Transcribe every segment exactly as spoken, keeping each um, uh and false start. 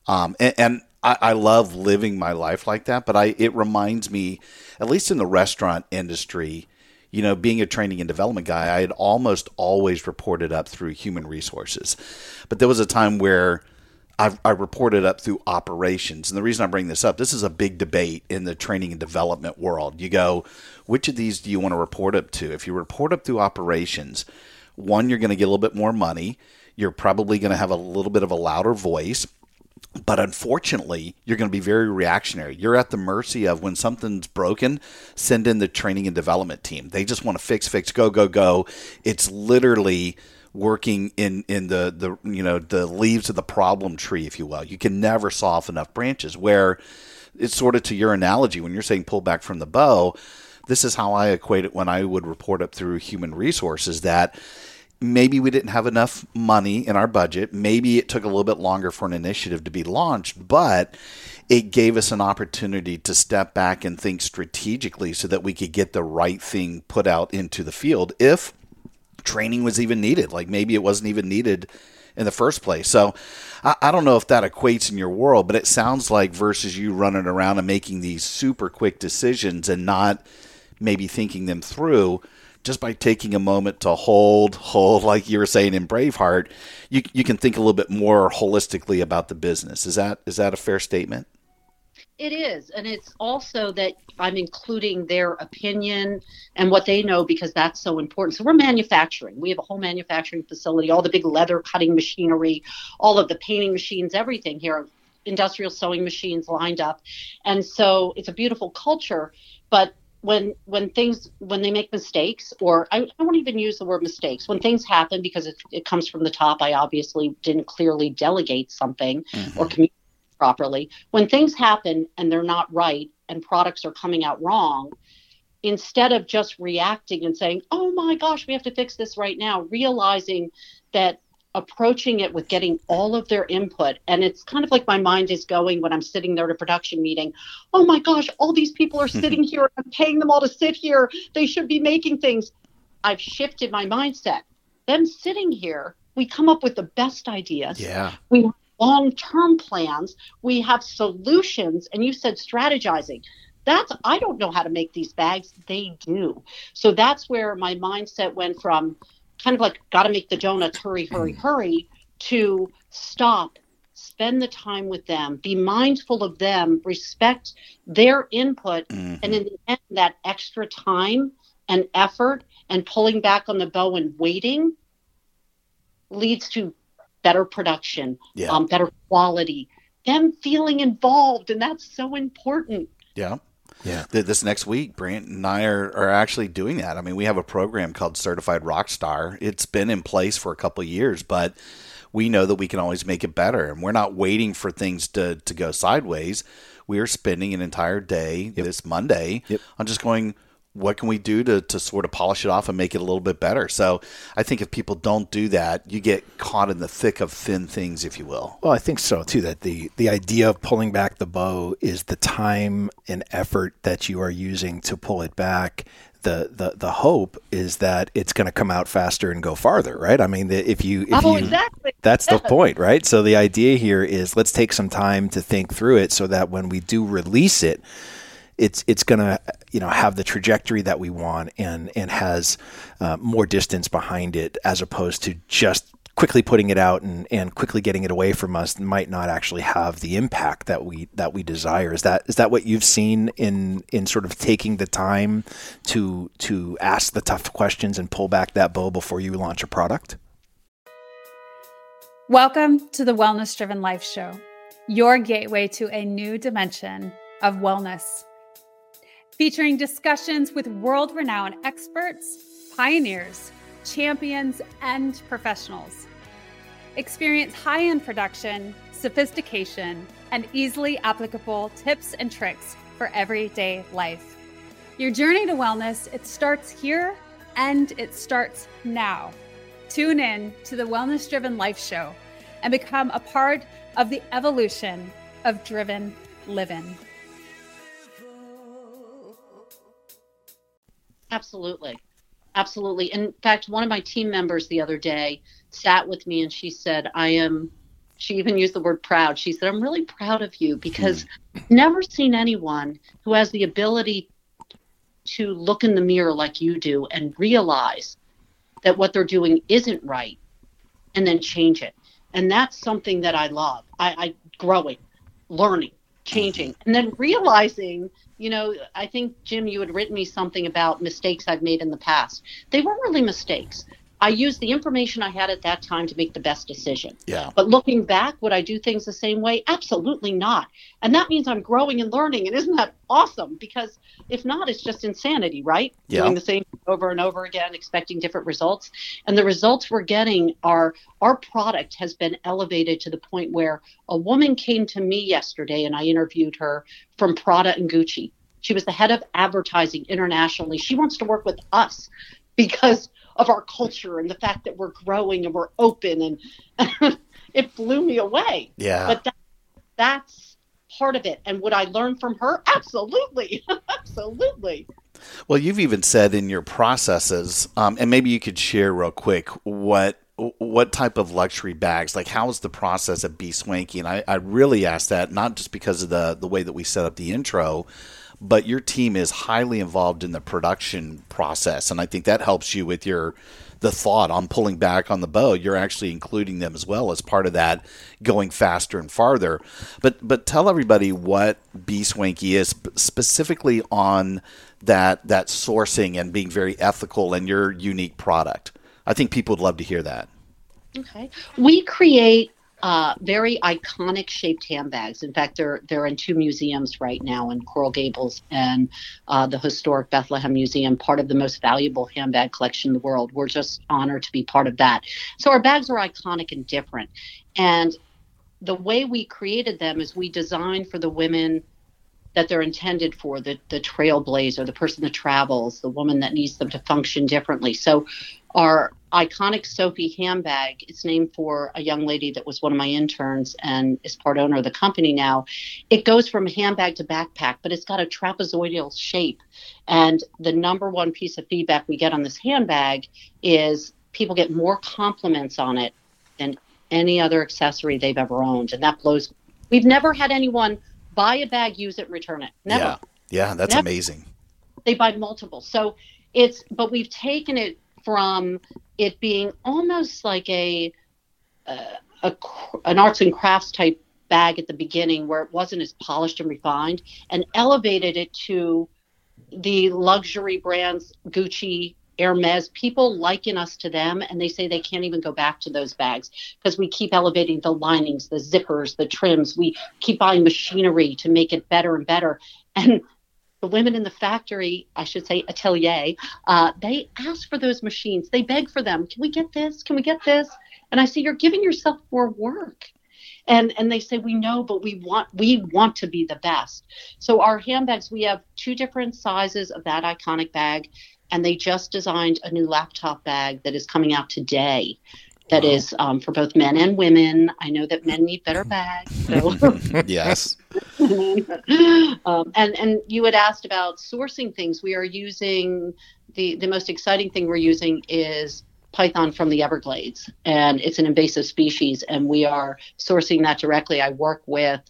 Um, and, and I, I love living my life like that, but I, it reminds me, at least in the restaurant industry, you know, being a training and development guy, I had almost always reported up through human resources, but there was a time where I've, I reported up through operations. And the reason I bring this up, this is a big debate in the training and development world. You go, which of these do you want to report up to? If you report up through operations, one, you're going to get a little bit more money. You're probably going to have a little bit of a louder voice. But unfortunately, you're going to be very reactionary. You're at the mercy of, when something's broken, send in the training and development team. They just want to fix, fix, go, go, go. It's literally working in, in the, the, you know, the leaves of the problem tree, if you will. You can never saw off enough branches, where it's sort of to your analogy when you're saying pull back from the bow. This is how I equate it when I would report up through human resources, that maybe we didn't have enough money in our budget. Maybe it took a little bit longer for an initiative to be launched, but it gave us an opportunity to step back and think strategically so that we could get the right thing put out into the field, if training was even needed. Like maybe it wasn't even needed in the first place. So I, I don't know if that equates in your world, but it sounds like versus you running around and making these super quick decisions and not maybe thinking them through, just by taking a moment to hold, hold, like you were saying in Braveheart, you you can think a little bit more holistically about the business. Is that is that a fair statement? It is. And it's also that I'm including their opinion and what they know, because that's so important. So we're manufacturing. We have a whole manufacturing facility, all the big leather cutting machinery, all of the painting machines, everything here, industrial sewing machines lined up. And so it's a beautiful culture. But when when things when they make mistakes, or I, I won't even use the word mistakes, when things happen, because it, it comes from the top, I obviously didn't clearly delegate something mm-hmm. or communicate properly. When things happen and they're not right and products are coming out wrong, instead of just reacting and saying, oh my gosh, we have to fix this right now, realizing that, approaching it with getting all of their input. And it's kind of like my mind is going when I'm sitting there at a production meeting, oh my gosh, all these people are sitting here. I'm paying them all to sit here. They should be making things. I've shifted my mindset. Them sitting here, we come up with the best ideas. Yeah. We long-term plans, we have solutions, and you said strategizing. That's, I don't know how to make these bags, they do. So that's where my mindset went from kind of like, gotta make the donuts, hurry, hurry, hurry, to stop, spend the time with them, be mindful of them, respect their input, mm-hmm. and in the end, that extra time and effort and pulling back on the bow and waiting leads to better production, yeah. um, better quality, them feeling involved. And that's so important. Yeah. Yeah. Th- this next week, Brant and I are, are actually doing that. I mean, we have a program called Certified Rock Star. It's been in place for a couple of years, but we know that we can always make it better. And we're not waiting for things to, to go sideways. We are spending an entire day yep. this Monday yep. on just going, what can we do to, to sort of polish it off and make it a little bit better? So I think if people don't do that, you get caught in the thick of thin things, if you will. Well, I think so too, that the, the idea of pulling back the bow is the time and effort that you are using to pull it back. The, the, the hope is that it's going to come out faster and go farther, right? I mean, the, if you, if oh, you, exactly. that's yeah. the point, right? So the idea here is let's take some time to think through it so that when we do release it, it's it's going to, you know, have the trajectory that we want and and has uh, more distance behind it, as opposed to just quickly putting it out and, and quickly getting it away from us might not actually have the impact that we that we desire. Is that is that what you've seen in in sort of taking the time to to ask the tough questions and pull back that bow before you launch a product? Welcome to the Wellness Driven Life Show, your gateway to a new dimension of wellness. Featuring discussions with world-renowned experts, pioneers, champions, and professionals. Experience high-end production, sophistication, and easily applicable tips and tricks for everyday life. Your journey to wellness, it starts here and it starts now. Tune in to the Wellness Driven Life Show and become a part of the evolution of driven living. Absolutely. Absolutely. In fact, one of my team members the other day sat with me and she said, I am, she even used the word proud. She said, I'm really proud of you because I've never seen anyone who has the ability to look in the mirror like you do and realize that what they're doing isn't right and then change it. And that's something that I love. I, I growing, learning, changing, and then realizing, you know, I think, Jim, you had written me something about mistakes I've made in the past. They weren't really mistakes. I used the information I had at that time to make the best decision. Yeah. But looking back, would I do things the same way? Absolutely not. And that means I'm growing and learning. And isn't that awesome? Because if not, it's just insanity, right? Yeah. Doing the same thing over and over again, expecting different results. And the results we're getting are, our product has been elevated to the point where a woman came to me yesterday and I interviewed her from Prada and Gucci. She was the head of advertising internationally. She wants to work with us because of our culture and the fact that we're growing and we're open, and it blew me away. Yeah. But that, that's part of it. And would I learn from her? Absolutely. Absolutely. Well, you've even said in your processes, um, and maybe you could share real quick what, what type of luxury bags, like how is the process at BSwanky? And I, I really asked that, not just because of the, the way that we set up the intro, but your team is highly involved in the production process. And I think that helps you with your the thought on pulling back on the bow. You're actually including them as well as part of that going faster and farther. But but tell everybody what BSwanky is specifically on that that sourcing and being very ethical and your unique product. I think people would love to hear that. Okay. We create uh, very iconic shaped handbags. In fact, they're they're in two museums right now, in Coral Gables and uh, the historic Bethlehem Museum, part of the most valuable handbag collection in the world. We're just honored to be part of that. So our bags are iconic and different. And the way we created them is we designed for the women that they're intended for, the, the trailblazer, the person that travels, the woman that needs them to function differently. So our iconic Sophie handbag, it's named for a young lady that was one of my interns and is part owner of the company now. It goes from handbag to backpack, but it's got a trapezoidal shape. And the number one piece of feedback we get on this handbag is people get more compliments on it than any other accessory they've ever owned. And that blows. We've never had anyone buy a bag, use it, return it. Never. Yeah, yeah, that's Never. Amazing. They buy multiple. So it's, but we've taken it from it being almost like a, uh, a an arts and crafts type bag at the beginning, where it wasn't as polished and refined, and elevated it to the luxury brands, Gucci, Hermes. People liken us to them, and they say they can't even go back to those bags because we keep elevating the linings, the zippers, the trims. We keep buying machinery to make it better and better. And the women in the factory, I should say atelier, uh, they ask for those machines. They beg for them. Can we get this? Can we get this? And I say, you're giving yourself more work. And and they say, we know, but we want we want to be the best. So our handbags, we have two different sizes of that iconic bag. And they just designed a new laptop bag that is coming out today that wow. is um, for both men and women. I know that men need better bags. So. Yes. um, and, and you had asked about sourcing things. We are using the, the most exciting thing we're using is python from the Everglades. And it's an invasive species. And we are sourcing that directly. I work with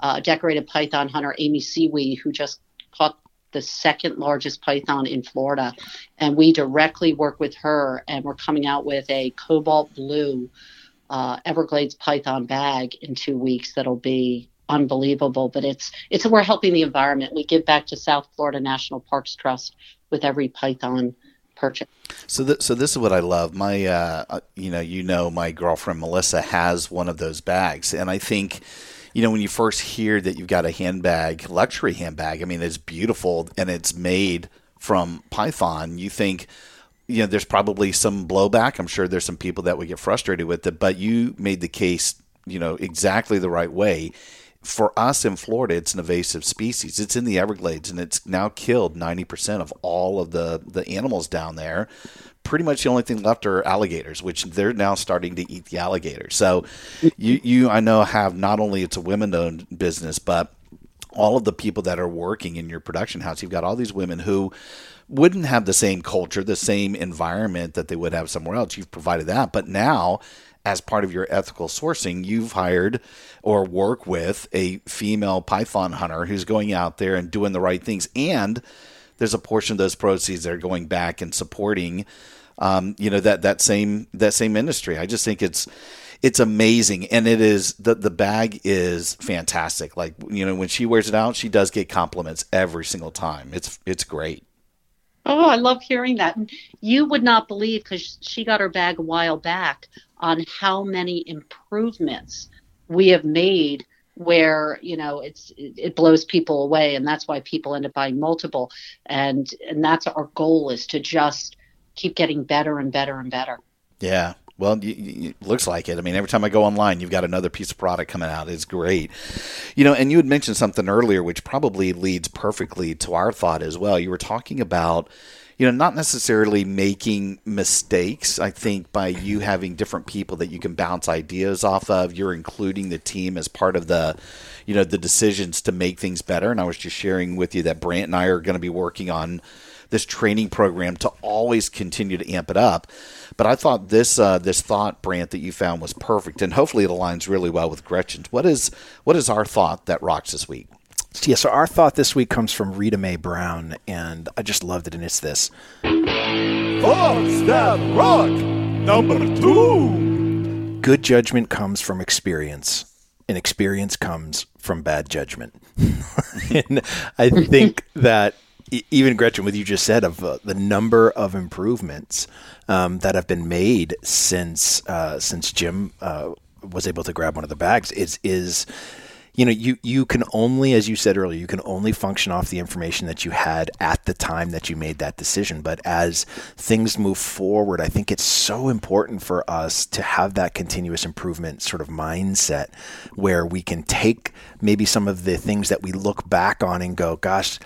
uh, decorated python hunter, Amy Siewe, who just caught the second largest python in Florida. And we directly work with her, and we're coming out with a cobalt blue uh, Everglades python bag in two weeks. That'll be unbelievable, but it's, it's, we're helping the environment. We give back to South Florida National Parks Trust with every python purchase. So, th- so this is what I love. My, uh, you know, you know, my girlfriend, Melissa, has one of those bags. And I think, you know, when you first hear that you've got a handbag, luxury handbag, I mean, it's beautiful and it's made from python, you think, you know, there's probably some blowback. I'm sure there's some people that would get frustrated with it, but you made the case, you know, exactly the right way. For us in Florida, it's an invasive species. It's in the Everglades, and it's now killed ninety percent of all of the, the animals down there. Pretty much the only thing left are alligators, which they're now starting to eat the alligators. So you, you I know, have not only it's a women-owned business, but all of the people that are working in your production house, you've got all these women who wouldn't have the same culture, the same environment that they would have somewhere else. You've provided that. But now, as part of your ethical sourcing, you've hired or work with a female python hunter who's going out there and doing the right things. And there's a portion of those proceeds that are going back and supporting, um, you know, that, that same, that same industry. I just think it's, it's amazing. And it is, the, the bag is fantastic. Like, you know, when she wears it out, she does get compliments every single time. It's, it's great. Oh, I love hearing that. You would not believe, because she got her bag a while back, on how many improvements we have made where, you know, it's, it blows people away. And that's why people end up buying multiple. And, and that's our goal, is to just keep getting better and better and better. Yeah. Well, it looks like it. I mean, every time I go online, you've got another piece of product coming out. It's great. You know, and you had mentioned something earlier, which probably leads perfectly to our thought as well. You were talking about, you know, not necessarily making mistakes. I think by you having different people that you can bounce ideas off of, you're including the team as part of the, you know, the decisions to make things better. And I was just sharing with you that Brant and I are going to be working on this training program to always continue to amp it up. But I thought this uh, this thought, Brant, that you found was perfect, and hopefully it aligns really well with Gretchen's. What is what is our thought that rocks this week? So, yeah, so our thought this week comes from Rita Mae Brown, and I just loved it, and it's this. Thoughts That Rock, number two. Good judgment comes from experience, and experience comes from bad judgment. And I think that even, Gretchen, what you just said of uh, the number of improvements um, that have been made since uh, since Jim uh, was able to grab one of the bags is is you know you you can only, as you said earlier, you can only function off the information that you had at the time that you made that decision. But as things move forward, I think it's so important for us to have that continuous improvement sort of mindset, where we can take maybe some of the things that we look back on and go, gosh,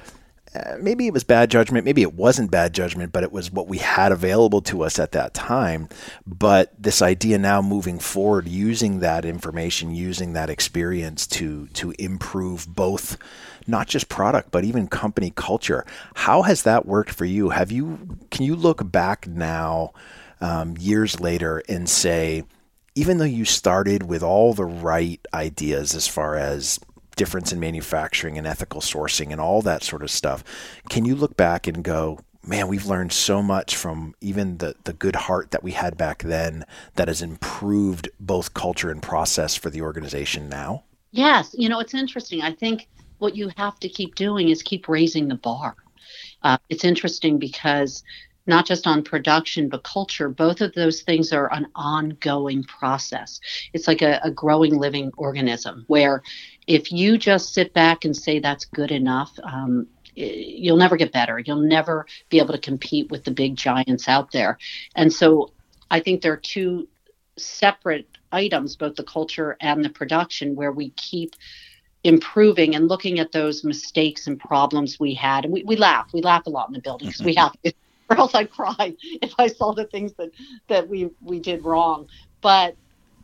maybe it was bad judgment, maybe it wasn't bad judgment, but it was what we had available to us at that time. But this idea now moving forward, using that information, using that experience to to improve both, not just product, but even company culture. How has that worked for you? Have you, can you look back now, um, years later, and say, even though you started with all the right ideas as far as difference in manufacturing and ethical sourcing and all that sort of stuff, can you look back and go, man, we've learned so much from even the the good heart that we had back then that has improved both culture and process for the organization now? Yes. You know, it's interesting. I think what you have to keep doing is keep raising the bar. Uh, it's interesting because not just on production, but culture, both of those things are an ongoing process. It's like a, a growing living organism, where if you just sit back and say that's good enough, um, it, you'll never get better. You'll never be able to compete with the big giants out there. And so I think there are two separate items, both the culture and the production, where we keep improving and looking at those mistakes and problems we had. And we, we laugh. We laugh a lot in the building because we have to. Or else I'd cry if I saw the things that, that we, we did wrong. But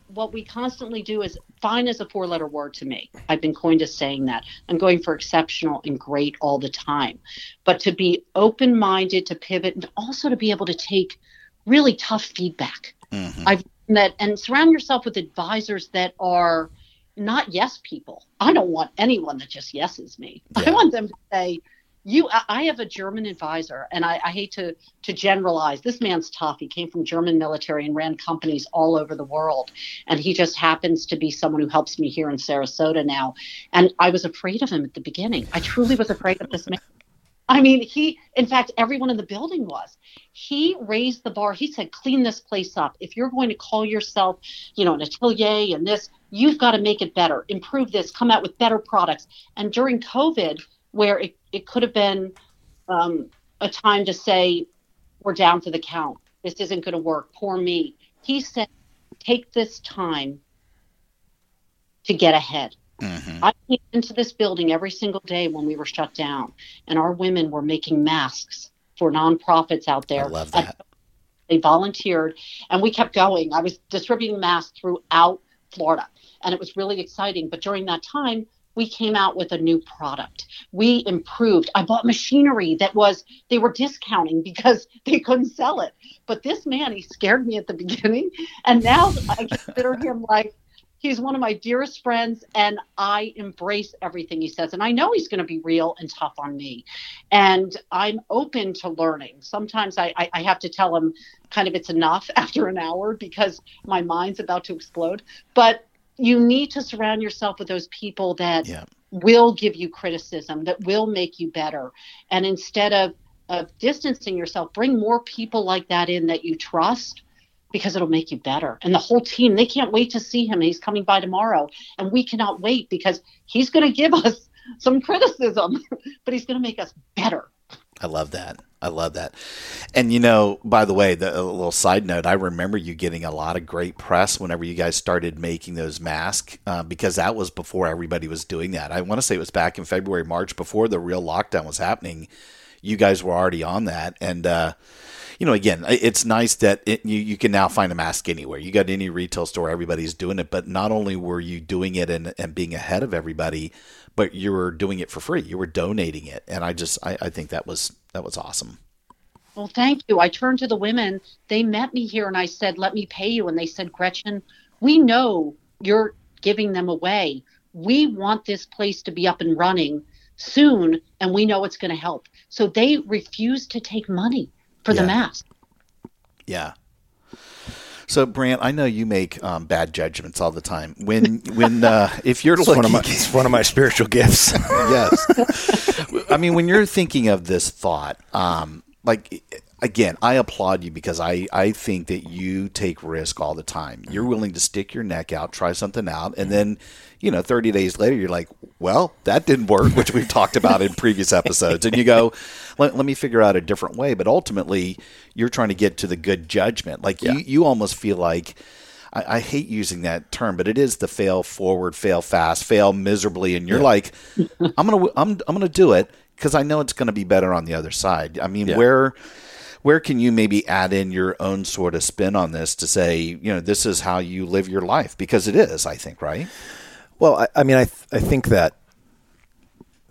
what we constantly do is, fine is a four-letter word to me. I've been coined as saying that. I'm going for exceptional and great all the time. But to be open-minded, to pivot, and also to be able to take really tough feedback. Mm-hmm. I've met, and surround yourself with advisors that are not yes people. I don't want anyone that just yeses me. Yeah. I want them to say, You, I have a German advisor, and I, I hate to, to generalize. This man's tough. He came from German military and ran companies all over the world. And he just happens to be someone who helps me here in Sarasota now. And I was afraid of him at the beginning. I truly was afraid of this man. I mean, he, in fact, everyone in the building was. He raised the bar. He said, clean this place up. If you're going to call yourself, you know, an atelier and this, you've got to make it better, improve this, come out with better products. And during COVID, where it, it could have been um, a time to say, we're down for the count. This isn't going to work. Poor me. He said, take this time to get ahead. Mm-hmm. I came into this building every single day when we were shut down, and our women were making masks for nonprofits out there. I love that. They volunteered, and we kept going. I was distributing masks throughout Florida, and it was really exciting. But during that time, we came out with a new product. We improved. I bought machinery that was, they were discounting because they couldn't sell it. But this man, he scared me at the beginning. And now I consider him like, he's one of my dearest friends, and I embrace everything he says. And I know he's going to be real and tough on me. And I'm open to learning. Sometimes I, I, I have to tell him kind of it's enough after an hour because my mind's about to explode. But you need to surround yourself with those people that yeah. will give you criticism, that will make you better. And instead of, of distancing yourself, bring more people like that in that you trust, because it'll make you better. And the whole team, they can't wait to see him. He's coming by tomorrow, and we cannot wait because he's going to give us some criticism, but he's going to make us better. I love that. I love that. And, you know, by the way, the, a little side note, I remember you getting a lot of great press whenever you guys started making those masks, uh, because that was before everybody was doing that. I want to say it was back in February, March, before the real lockdown was happening. You guys were already on that. And, uh, you know, again, it's nice that it, you, you can now find a mask anywhere. You got any retail store, everybody's doing it. But not only were you doing it and, and being ahead of everybody, but you were doing it for free. You were donating it. And I just, I, I think that was, that was awesome. Well, thank you. I turned to the women. They met me here and I said, let me pay you. And they said, Gretchen, we know you're giving them away. We want this place to be up and running soon, and we know it's going to help. So they refuse to take money for yeah. the mask. Yeah. So, Brant, I know you make um, bad judgments all the time. When, when, uh, if you're it's looking, one of my, it's one of my spiritual gifts. Yes. I mean, when you're thinking of this thought, um, like, again, I applaud you because I, I think that you take risk all the time. You're willing to stick your neck out, try something out, and then, you know, thirty days later, you're like, well, that didn't work, which we've talked about in previous episodes. And you go, let, let me figure out a different way. But ultimately, you're trying to get to the good judgment. Like yeah. you, you almost feel like, I, I hate using that term, but it is the fail forward, fail fast, fail miserably. And you're yeah. like, I'm going to, I'm, I'm going to do it because I know it's going to be better on the other side. I mean, yeah. where, where can you maybe add in your own sort of spin on this to say, you know, this is how you live your life? Because it is, I think, right? Well, I, I mean, I th- I think that,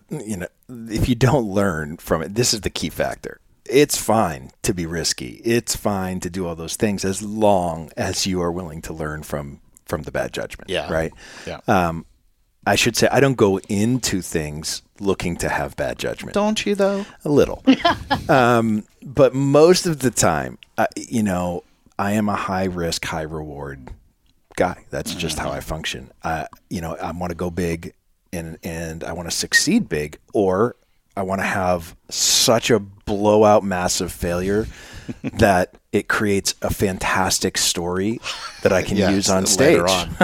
you know, if you don't learn from it, this is the key factor. It's fine to be risky. It's fine to do all those things as long as you are willing to learn from, from the bad judgment. Yeah. Right? Yeah. Um, I should say I don't go into things looking to have bad judgment. Don't you, though? A little. um, but most of the time, uh, you know, I am a high-risk, high-reward guy. That's just how I function. Uh, you know, I want to go big and, and I want to succeed big, or I want to have such a blowout, massive failure that it creates a fantastic story that I can yeah, use on stage later on.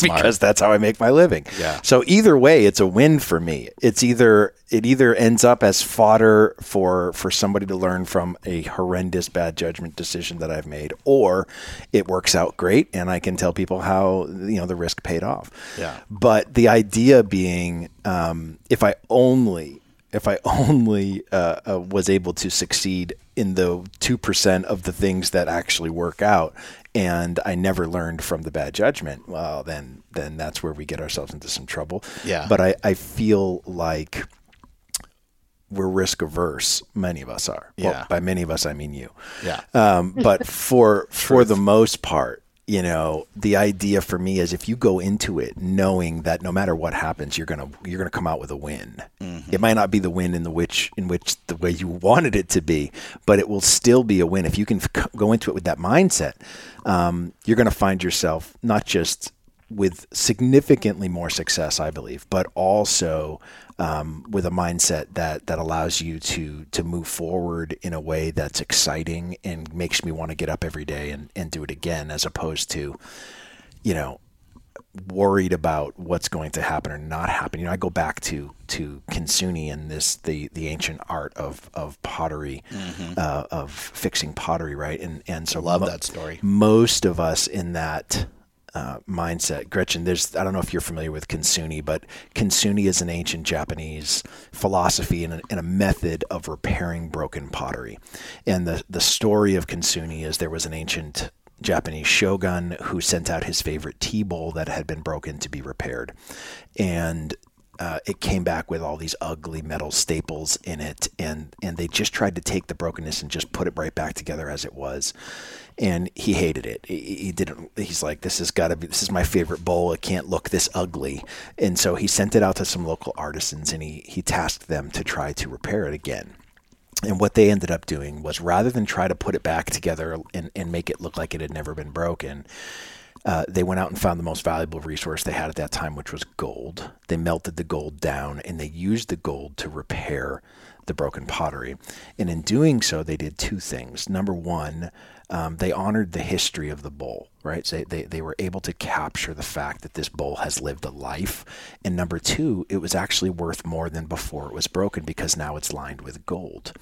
Because that's how I make my living. Yeah. So either way, it's a win for me. It's either, it either ends up as fodder for, for somebody to learn from a horrendous bad judgment decision that I've made, or it works out great and I can tell people how, you know, the risk paid off. Yeah. But the idea being, um, if I only, if I only, uh, uh was able to succeed in the two percent of the things that actually work out, and I never learned from the bad judgment, well, then, then that's where we get ourselves into some trouble. Yeah. But I, I feel like we're risk averse. Many of us are. Yeah. Well, by many of us, I mean you. Yeah. Um, but for, for the most part, you know, the idea for me is if you go into it knowing that no matter what happens, you're gonna you're gonna come out with a win. Mm-hmm. It might not be the win in the which in which the way you wanted it to be, but it will still be a win if you can f- go into it with that mindset. Um, you're gonna find yourself not just with significantly more success, I believe, but also um, with a mindset that that allows you to to move forward in a way that's exciting and makes me want to get up every day and, and do it again, as opposed to, you know, worried about what's going to happen or not happen. You know, I go back to to Kintsugi and this the the ancient art of of pottery, mm-hmm. uh, of fixing pottery, right? And and so love mo- that story. Most of us in that Uh, mindset. Gretchen, there's, I don't know if you're familiar with Kintsugi, but Kintsugi is an ancient Japanese philosophy and a, and a method of repairing broken pottery. And the, the story of Kintsugi is there was an ancient Japanese shogun who sent out his favorite tea bowl that had been broken to be repaired. And Uh, it came back with all these ugly metal staples in it, and and they just tried to take the brokenness and just put it right back together as it was. And he hated it. He, he didn't. He's like, this has got to be. This is my favorite bowl. It can't look this ugly. And so he sent it out to some local artisans, and he he tasked them to try to repair it again. And what they ended up doing was, rather than try to put it back together and and make it look like it had never been broken, Uh, they went out and found the most valuable resource they had at that time, which was gold. They melted the gold down and they used the gold to repair the broken pottery. And in doing so, they did two things. Number one, um, they honored the history of the bowl, right? So they, they were able to capture the fact that this bowl has lived a life. And number two, it was actually worth more than before it was broken because now it's lined with gold.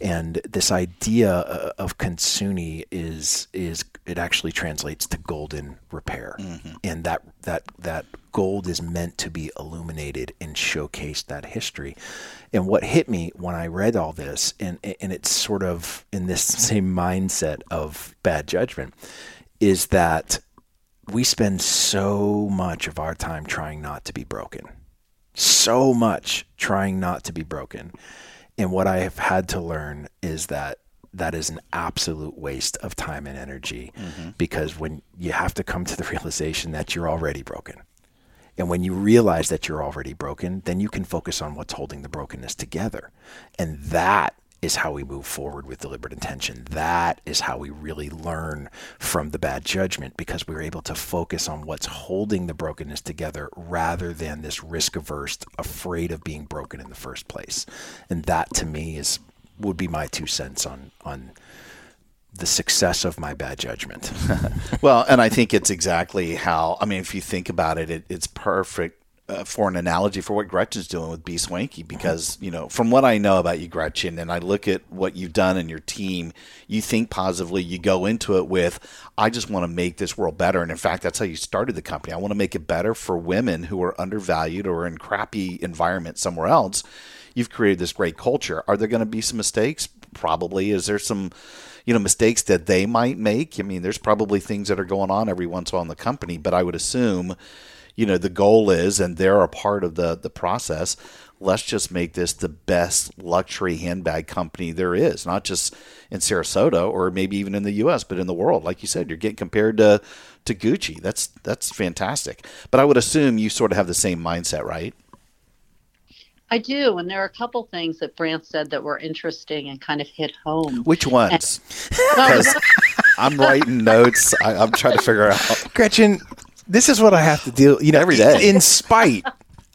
And this idea of Kintsugi is, is it actually translates to golden repair. Mm-hmm. And that, that, that gold is meant to be illuminated and showcased that history. And what hit me when I read all this, and, and it's sort of in this same mindset of bad judgment, is that we spend so much of our time trying not to be broken, so much trying not to be broken. And what I have had to learn is that that is an absolute waste of time and energy, mm-hmm. because when you have to come to the realization that you're already broken. And when you realize that you're already broken, then you can focus on what's holding the brokenness together. And that is how we move forward with deliberate intention. That is how we really learn from the bad judgment, because we're able to focus on what's holding the brokenness together rather than this risk-averse, afraid of being broken in the first place. And that, to me, is would be my two cents on on the success of my bad judgment. Well, and I think it's exactly how, I mean, if you think about it, it it's perfect uh, for an analogy for what Gretchen's doing with BSwanky, because, mm-hmm. you know, from what I know about you, Gretchen, and I look at what you've done and your team, you think positively, you go into it with, I just want to make this world better. And in fact, that's how you started the company. I want to make it better for women who are undervalued or in crappy environments somewhere else. You've created this great culture. Are there going to be some mistakes? Probably. Is there some, you know, mistakes that they might make? I mean, there's probably things that are going on every once in a while in the company, but I would assume, you know, the goal is, and they're a part of the the process, let's just make this the best luxury handbag company there is, not just in Sarasota or maybe even in the U S, but in the world. Like you said, you're getting compared to, to Gucci. That's, that's fantastic. But I would assume you sort of have the same mindset, right? I do, and there are a couple things that Brant said that were interesting and kind of hit home. Which ones? And, well, I'm writing notes. I, I'm trying to figure out. Gretchen, this is what I have to deal. You know, every day. In spite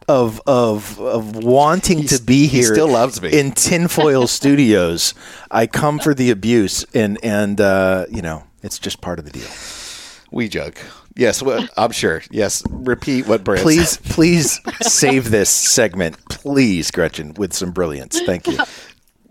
of of of wanting He's, to be here, he still loves me in Tinfoil Studios. I come for the abuse, and and uh, you know, it's just part of the deal. We joke. Yes, well, I'm sure. Yes, repeat what Brant Please, said. please save this segment, please, Gretchen, with some brilliance. Thank you.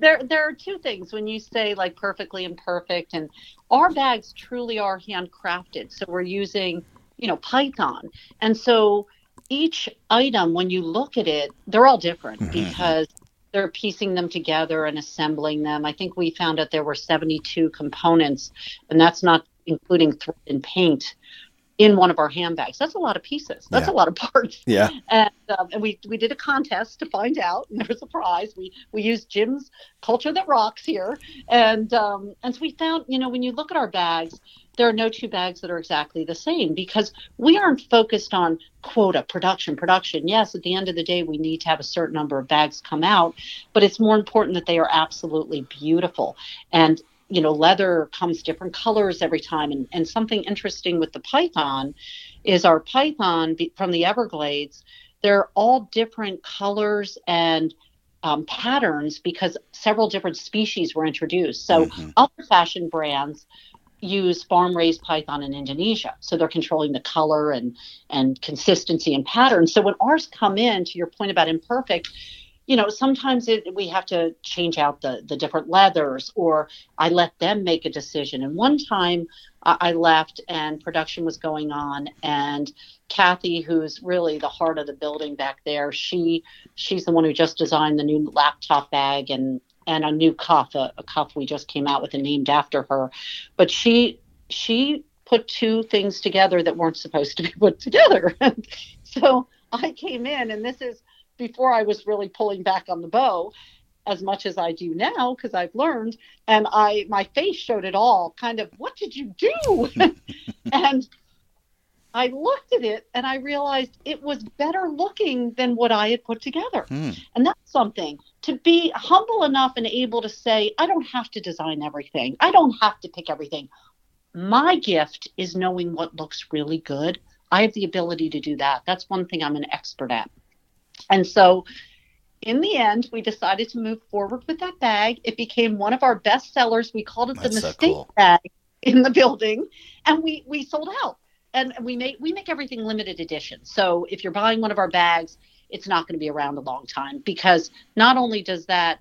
There, there are two things when you say like perfectly imperfect, and our bags truly are handcrafted. So we're using, you know, Python, and so each item, when you look at it, they're all different mm-hmm. because they're piecing them together and assembling them. I think we found out there were seventy-two components, and that's not including thread and paint in one of our handbags. That's a lot of pieces. That's yeah. a lot of parts. Yeah. And, um, and we, we did a contest to find out, and there was a prize. We, we used Jim's Culture That Rocks here. And, um, and so we found, you know, when you look at our bags, there are no two bags that are exactly the same, because we aren't focused on quota, production, production. Yes, at the end of the day, we need to have a certain number of bags come out, but it's more important that they are absolutely beautiful. And you know, leather comes different colors every time. And, and something interesting with the Python is our Python from the Everglades, they're all different colors and um, patterns because several different species were introduced. So mm-hmm. other fashion brands use farm-raised python in Indonesia. So they're controlling the color and, and consistency and pattern. So when ours come in, to your point about imperfect, you know, sometimes it, we have to change out the, the different leathers, or I let them make a decision. And one time uh, I left and production was going on, and Kathy, who's really the heart of the building back there, she she's the one who just designed the new laptop bag and, and a new cuff, a, a cuff we just came out with and named after her. But she she put two things together that weren't supposed to be put together. So I came in, and this is before I was really pulling back on the bow as much as I do now, because I've learned, and I my face showed it all, kind of, what did you do? And I looked at it, and I realized it was better looking than what I had put together. Mm. And that's something, to be humble enough and able to say, I don't have to design everything. I don't have to pick everything. My gift is knowing what looks really good. I have the ability to do that. That's one thing I'm an expert at. And so in the end, we decided to move forward with that bag. It became one of our best sellers. We called it That's the so mistake cool. bag in the building, and we, we sold out, and we make, we make everything limited edition. So if you're buying one of our bags, it's not going to be around a long time, because not only does that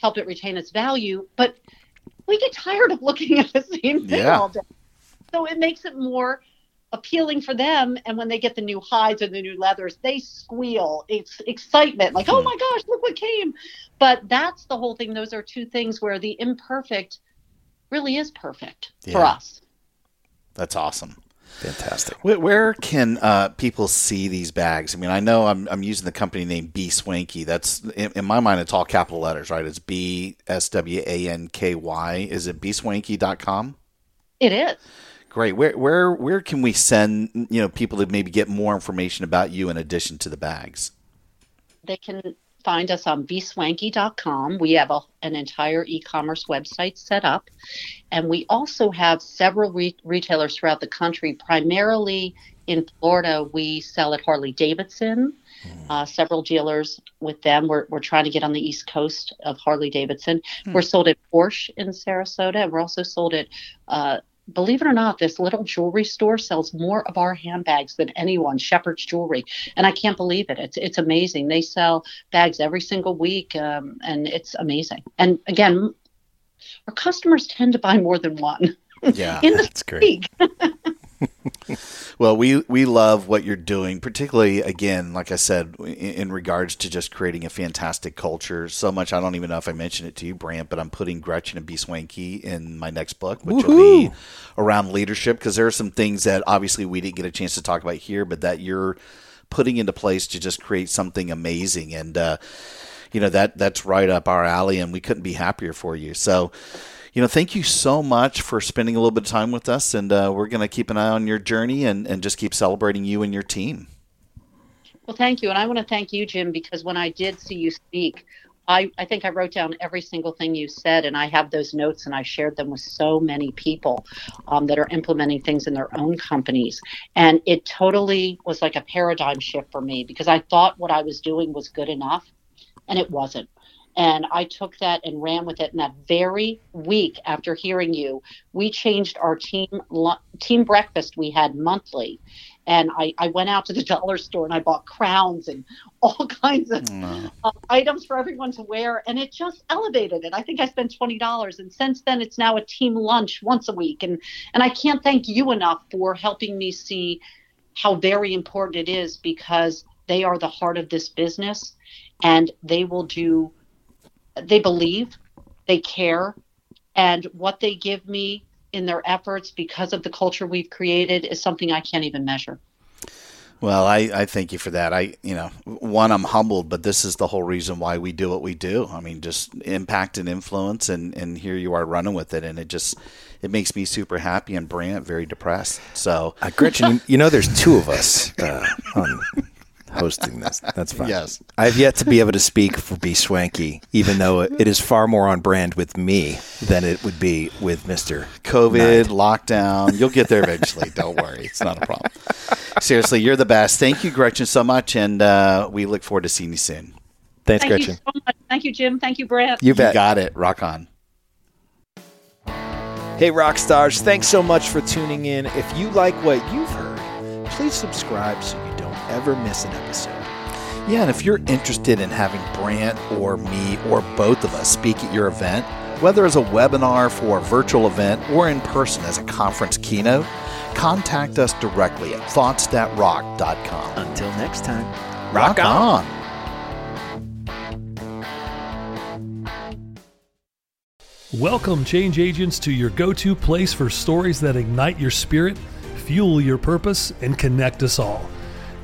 help it retain its value, but we get tired of looking at the same thing yeah. all day. So it makes it more appealing for them, and when they get the new hides or the new leathers, they squeal. It's excitement, like, oh my gosh, look what came. But that's the whole thing. Those are two things where the imperfect really is perfect yeah. for us. That's awesome. Fantastic. Where, where can uh, people see these bags? I mean, I know I'm I'm using the company name BSwanky. That's in, in my mind, it's all capital letters, right? It's B S W A N K Y. Is it B S wanky dot com? It is. Great. Where where where can we send, you know, people to maybe get more information about you in addition to the bags? They can find us on B S wanky dot com. We have a, an entire e-commerce website set up. And we also have several re- retailers throughout the country. Primarily in Florida, we sell at Harley Davidson. Mm. Uh, several dealers with them. We're we're trying to get on the East Coast of Harley Davidson. Mm. We're sold at Porsche in Sarasota. And we're also sold at, uh, believe it or not, this little jewelry store sells more of our handbags than anyone, Shepherds Jewelry. And I can't believe it. It's it's amazing. They sell bags every single week, um, and it's amazing. And again, our customers tend to buy more than one. Yeah, that's great. Well, we, we love what you're doing, particularly, again, like I said, in, in regards to just creating a fantastic culture. So much, I don't even know if I mentioned it to you, Brant, but I'm putting Gretchen and B S wanky in my next book, which Woo-hoo! will be around leadership, because there are some things that obviously we didn't get a chance to talk about here, but that you're putting into place to just create something amazing. And, uh, you know, that that's right up our alley, and we couldn't be happier for you. So, you know, thank you so much for spending a little bit of time with us, and uh, we're going to keep an eye on your journey and, and just keep celebrating you and your team. Well, thank you. And I want to thank you, Jim, because when I did see you speak, I, I think I wrote down every single thing you said, and I have those notes, and I shared them with so many people um, that are implementing things in their own companies. And it totally was like a paradigm shift for me, because I thought what I was doing was good enough, and it wasn't. And I took that and ran with it. And that very week after hearing you, we changed our team team breakfast we had monthly. And I, I went out to the dollar store and I bought crowns and all kinds of mm. uh, items for everyone to wear. And it just elevated it. I think I spent twenty dollars. And since then, it's now a team lunch once a week. And, and I can't thank you enough for helping me see how very important it is, because they are the heart of this business, and they will do They believe, they care, and what they give me in their efforts because of the culture we've created is something I can't even measure. Well, I, I thank you for that. I, you know, one, I'm humbled, but this is the whole reason why we do what we do. I mean, just impact and influence, and, and here you are running with it. And it just, it makes me super happy, and Brant very depressed. So uh, Gretchen, you know, there's two of us uh, on hosting this. That's fine. Yes. I've yet to be able to speak for B S wanky, even though it is far more on brand with me than it would be with Mister COVID, Knight. Lockdown. You'll get there eventually. Don't worry. It's not a problem. Seriously, you're the best. Thank you, Gretchen, so much. And uh, we look forward to seeing you soon. Thanks, Thank Gretchen. You so much. Thank you, Jim. Thank you, Brant. You bet. You got it. Rock on. Hey, rock stars. Thanks so much for tuning in. If you like what you've heard, please subscribe so you ever miss an episode. Yeah, and if you're interested in having Brant or me or both of us speak at your event, whether as a webinar for a virtual event or in person as a conference keynote, contact us directly at thoughts that rock dot com. Until next time, rock, rock on. on. Welcome, change agents, to your go-to place for stories that ignite your spirit, fuel your purpose, and connect us all.